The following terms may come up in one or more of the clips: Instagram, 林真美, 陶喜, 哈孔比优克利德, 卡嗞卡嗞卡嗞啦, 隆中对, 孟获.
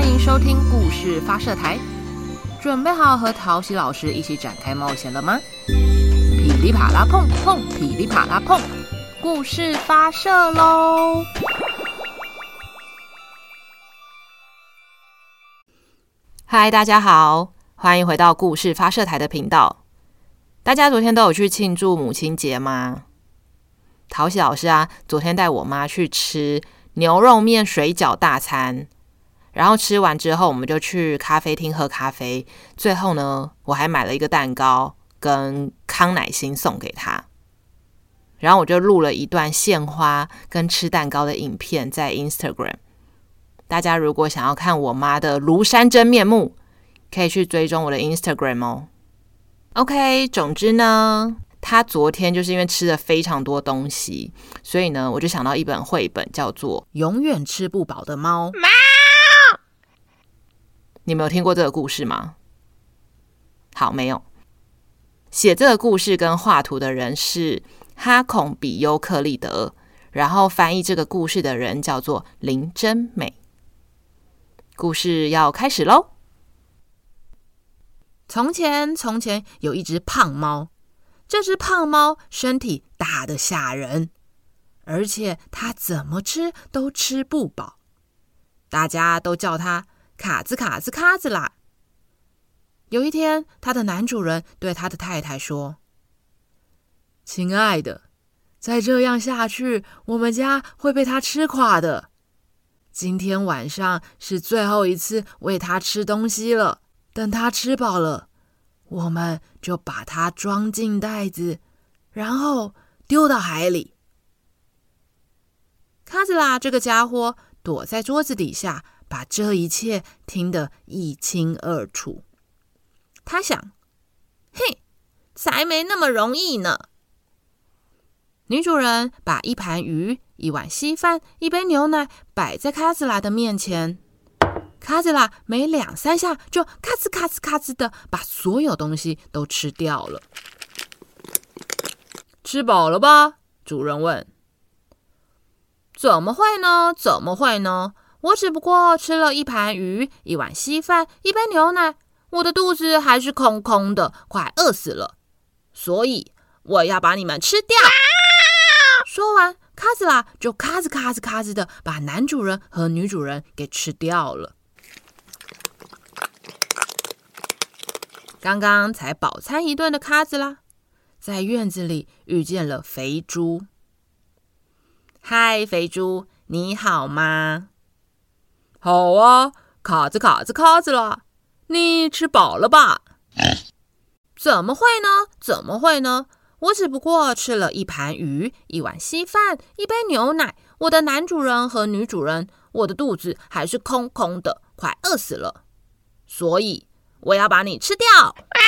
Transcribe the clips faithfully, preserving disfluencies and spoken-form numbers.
欢迎收听故事发射台，准备好和陶喜老师一起展开冒险了吗？噼里啪啦碰碰，噼里啪啦碰，故事发射喽！嗨，大家好，欢迎回到故事发射台的频道。大家昨天都有去庆祝母亲节吗？陶喜老师啊，昨天带我妈去吃牛肉面水饺大餐。然后吃完之后，我们就去咖啡厅喝咖啡。最后呢，我还买了一个蛋糕跟康乃馨送给他。然后我就录了一段献花跟吃蛋糕的影片在 Instagram。大家如果想要看我妈的庐山真面目，可以去追踪我的 Instagram 哦。OK， 总之呢，他昨天就是因为吃了非常多东西，所以呢，我就想到一本绘本，叫做《永远吃不饱的猫》。你没有听过这个故事吗？好，没有。写这个故事跟画图的人是哈孔比优克利德，然后翻译这个故事的人叫做林真美。故事要开始喽！从前，从前有一只胖猫，这只胖猫身体大得吓人，而且它怎么吃都吃不饱，大家都叫它卡子卡子卡子啦。有一天，他的男主人对他的太太说：“亲爱的，再这样下去，我们家会被他吃垮的。今天晚上是最后一次喂他吃东西了，等他吃饱了，我们就把他装进袋子，然后丢到海里。”卡子啦这个家伙躲在桌子底下，把这一切听得一清二楚。他想，嘿，才没那么容易呢。女主人把一盘鱼、一碗稀饭、一杯牛奶摆在卡兹拉的面前，卡兹拉每两三下就咔吱咔吱咔吱的把所有东西都吃掉了。吃饱了吧？主人问。怎么会呢？怎么会呢？我只不过吃了一盘鱼、一碗稀饭、一杯牛奶，我的肚子还是空空的，快饿死了，所以我要把你们吃掉。说完，卡兹拉就咔吱咔吱咔吱的把男主人和女主人给吃掉了。刚刚才饱餐一顿的卡兹拉，在院子里遇见了肥猪。嗨，肥猪，你好吗？好啊，卡子卡子卡子啦，你吃饱了吧？怎么会呢？怎么会呢？我只不过吃了一盘鱼、一碗稀饭、一杯牛奶，我的男主人和女主人，我的肚子还是空空的，快饿死了，所以我要把你吃掉。啊！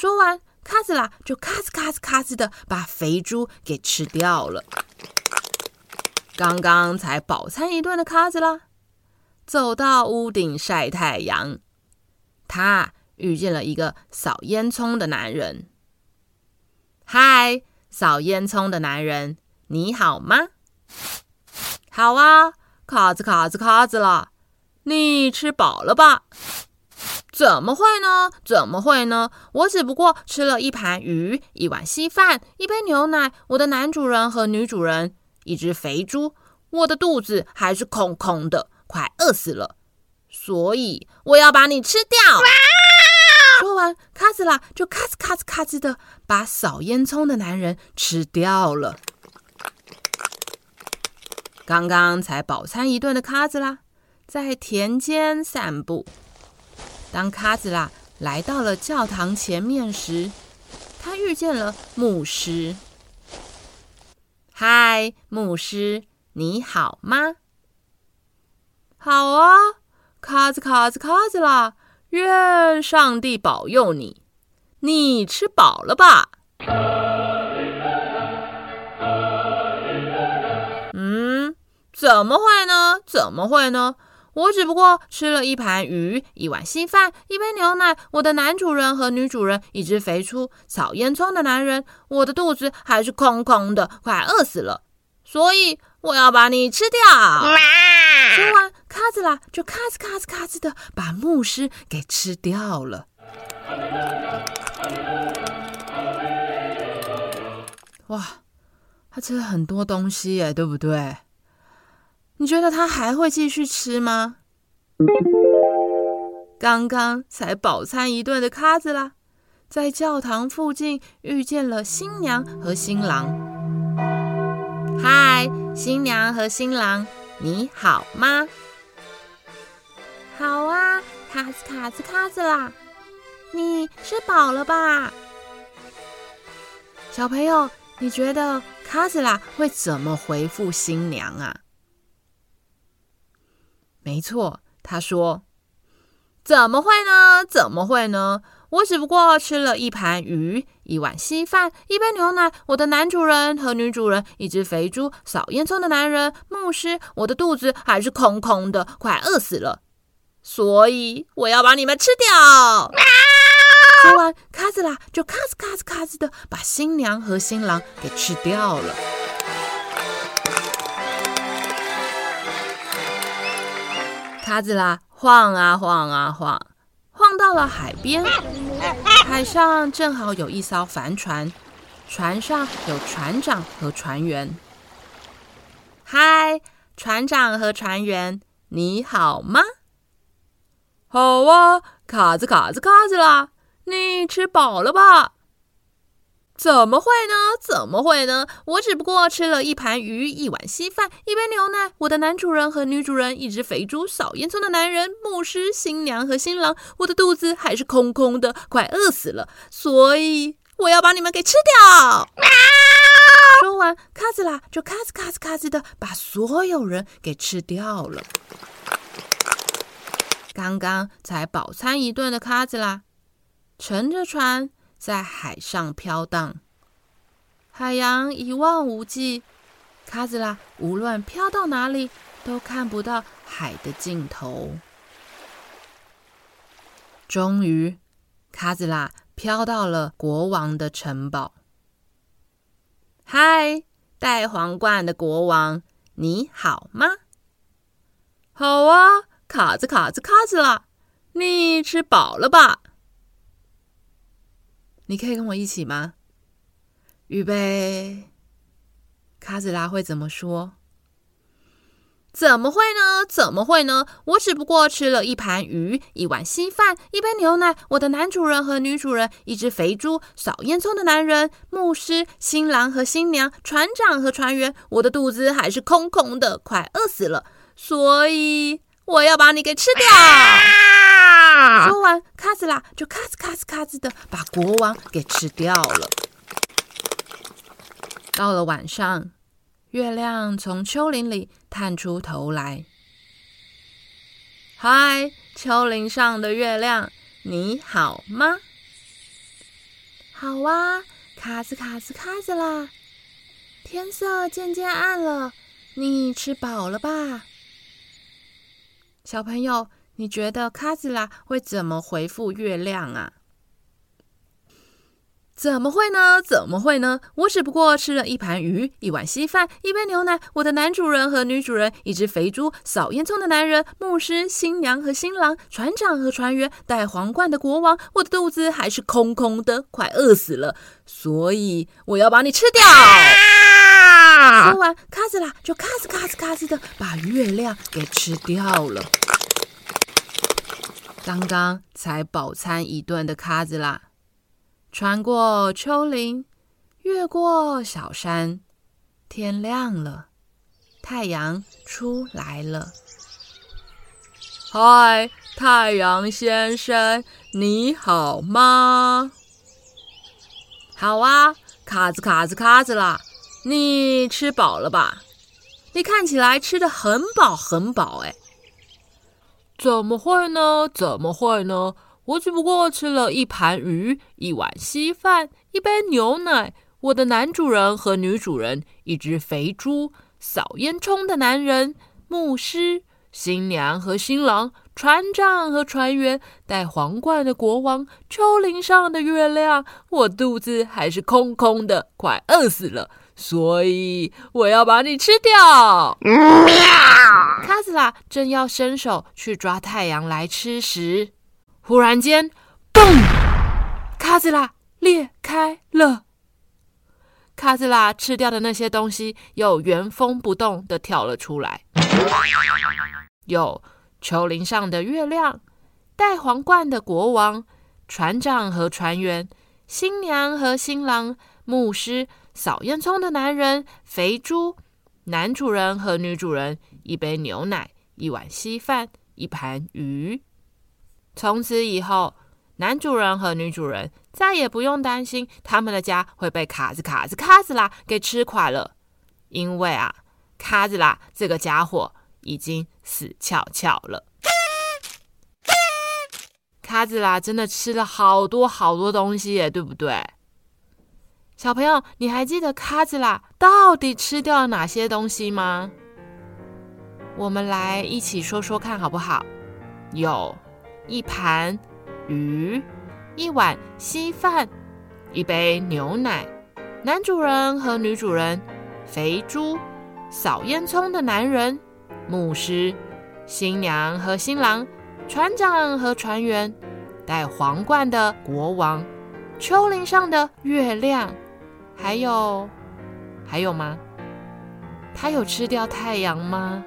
说完，卡子啦就卡子卡子卡子的把肥猪给吃掉了。刚刚才饱餐一顿的卡子啦，走到屋顶晒太阳，他遇见了一个扫烟囱的男人。嗨，扫烟囱的男人，你好吗？好啊，卡子卡子卡子啦，你吃饱了吧？怎么会呢？怎么会呢？我只不过吃了一盘鱼、一碗稀饭、一杯牛奶，我的男主人和女主人，一只肥猪，我的肚子还是空空的，快饿死了，所以我要把你吃掉。说完，卡兹拉就咔兹咔兹咔兹的把扫烟囱的男人吃掉了。刚刚才饱餐一顿的卡兹拉在田间散步，当卡兹拉来到了教堂前面时，他遇见了牧师。嗨，牧师，你好吗？好啊，卡子卡子卡子啦，愿上帝保佑你，你吃饱了吧？嗯，怎么会呢？怎么会呢？我只不过吃了一盘鱼、一碗稀饭、一杯牛奶，我的男主人和女主人，一只肥猪，扫烟囱的男人，我的肚子还是空空的，快饿死了，所以我要把你吃掉！”说完，卡兹拉就咔吱咔吱咔吱的把牧师给吃掉了。哇，他吃了很多东西耶，对不对？你觉得他还会继续吃吗？刚刚才饱餐一顿的卡兹拉，在教堂附近遇见了新娘和新郎。嗨，新娘和新郎，你好吗？好啊，卡兹卡兹卡兹拉，你吃饱了吧？小朋友，你觉得卡兹拉会怎么回复新娘啊？没错，他说：“怎么会呢？怎么会呢？我只不过吃了一盘鱼、一碗稀饭、一杯牛奶，我的男主人和女主人，一只肥猪，扫烟囱的男人，牧师，我的肚子还是空空的，快饿死了，所以我要把你们吃掉。啊”说完，卡兹拉就咔吱咔吱咔吱的把新娘和新郎给吃掉了。卡兹拉晃啊晃啊晃，晃到了海边。海上正好有一艘帆船，船上有船长和船员。嗨，船长和船员，你好吗？好啊，卡兹卡兹卡兹啦，你吃饱了吧？怎么会呢？怎么会呢？我只不过吃了一盘鱼、一碗稀饭、一杯牛奶，我的男主人和女主人，一只肥猪，扫烟囱的男人，牧师，新娘和新郎，我的肚子还是空空的，快饿死了，所以我要把你们给吃掉。说完，卡兹拉就咔兹咔兹咔兹的把所有人给吃掉了。刚刚才饱餐一顿的卡兹拉，乘着船在海上飘荡，海洋一望无际，卡兹拉无论飘到哪里都看不到海的尽头。终于，卡兹拉飘到了国王的城堡。嗨，戴皇冠的国王，你好吗？好啊，卡兹卡兹卡兹拉，你吃饱了吧？你可以跟我一起吗？预备，卡兹拉会怎么说？怎么会呢？怎么会呢？我只不过吃了一盘鱼、一碗稀饭、一杯牛奶，我的男主人和女主人，一只肥猪，扫烟囱的男人，牧师，新郎和新娘，船长和船员，我的肚子还是空空的，快饿死了，所以我要把你给吃掉。啊，说完，卡兹拉就咔吱咔吱咔吱的把国王给吃掉了。到了晚上，月亮从丘陵里探出头来。嗨，丘陵上的月亮，你好吗？好啊，卡兹卡兹卡兹啦。天色渐渐暗了，你吃饱了吧？小朋友，你觉得卡兹拉会怎么回复月亮啊？怎么会呢？怎么会呢？我只不过吃了一盘鱼、一碗稀饭、一杯牛奶，我的男主人和女主人，一只肥猪，扫烟囱的男人，牧师，新娘和新郎，船长和船员，戴皇冠的国王，我的肚子还是空空的，快饿死了，所以我要把你吃掉。啊，说完，卡兹拉就咔吱咔吱咔吱的把月亮给吃掉了。刚刚才饱餐一顿的卡兹拉，穿过丘陵，越过小山，天亮了，太阳出来了。嗨，太阳先生，你好吗？好啊，卡兹卡兹卡兹拉，你吃饱了吧？你看起来吃得很饱很饱哎。怎么会呢？怎么会呢？我只不过吃了一盘鱼、一碗稀饭、一杯牛奶，我的男主人和女主人，一只肥猪，扫烟囱的男人，牧师，新娘和新郎，船长和船员，戴皇冠的国王，丘陵上的月亮，我肚子还是空空的，快饿死了，所以我要把你吃掉。卡斯拉正要伸手去抓太阳来吃时，忽然间，嘣！卡斯拉裂开了。卡斯拉吃掉的那些东西又原封不动地跳了出来，有丘陵上的月亮、戴皇冠的国王、船长和船员、新娘和新郎、牧师、扫烟囱的男人、肥猪、男主人和女主人、一杯牛奶、一碗稀饭、一盘鱼。从此以后，男主人和女主人再也不用担心他们的家会被卡兹卡兹卡兹拉给吃垮了，因为啊，卡兹拉这个家伙已经死翘翘了。卡兹拉真的吃了好多好多东西耶，对不对？小朋友，你还记得卡兹拉到底吃掉了哪些东西吗？我们来一起说说看好不好？有一盘鱼，一碗稀饭，一杯牛奶，男主人和女主人，肥猪，扫烟囱的男人，牧师，新娘和新郎，船长和船员，戴皇冠的国王，丘陵上的月亮，还有还有吗？他有吃掉太阳吗？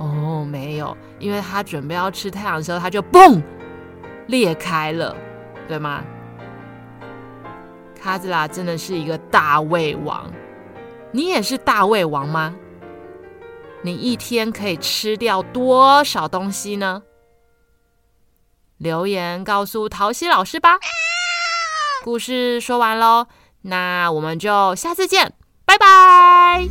哦，没有，因为他准备要吃太阳的时候，他就砰裂开了，对吗？卡兹拉真的是一个大胃王，你也是大胃王吗？你一天可以吃掉多少东西呢？留言告诉陶希老师吧。故事说完咯，那我们就下次见，拜拜。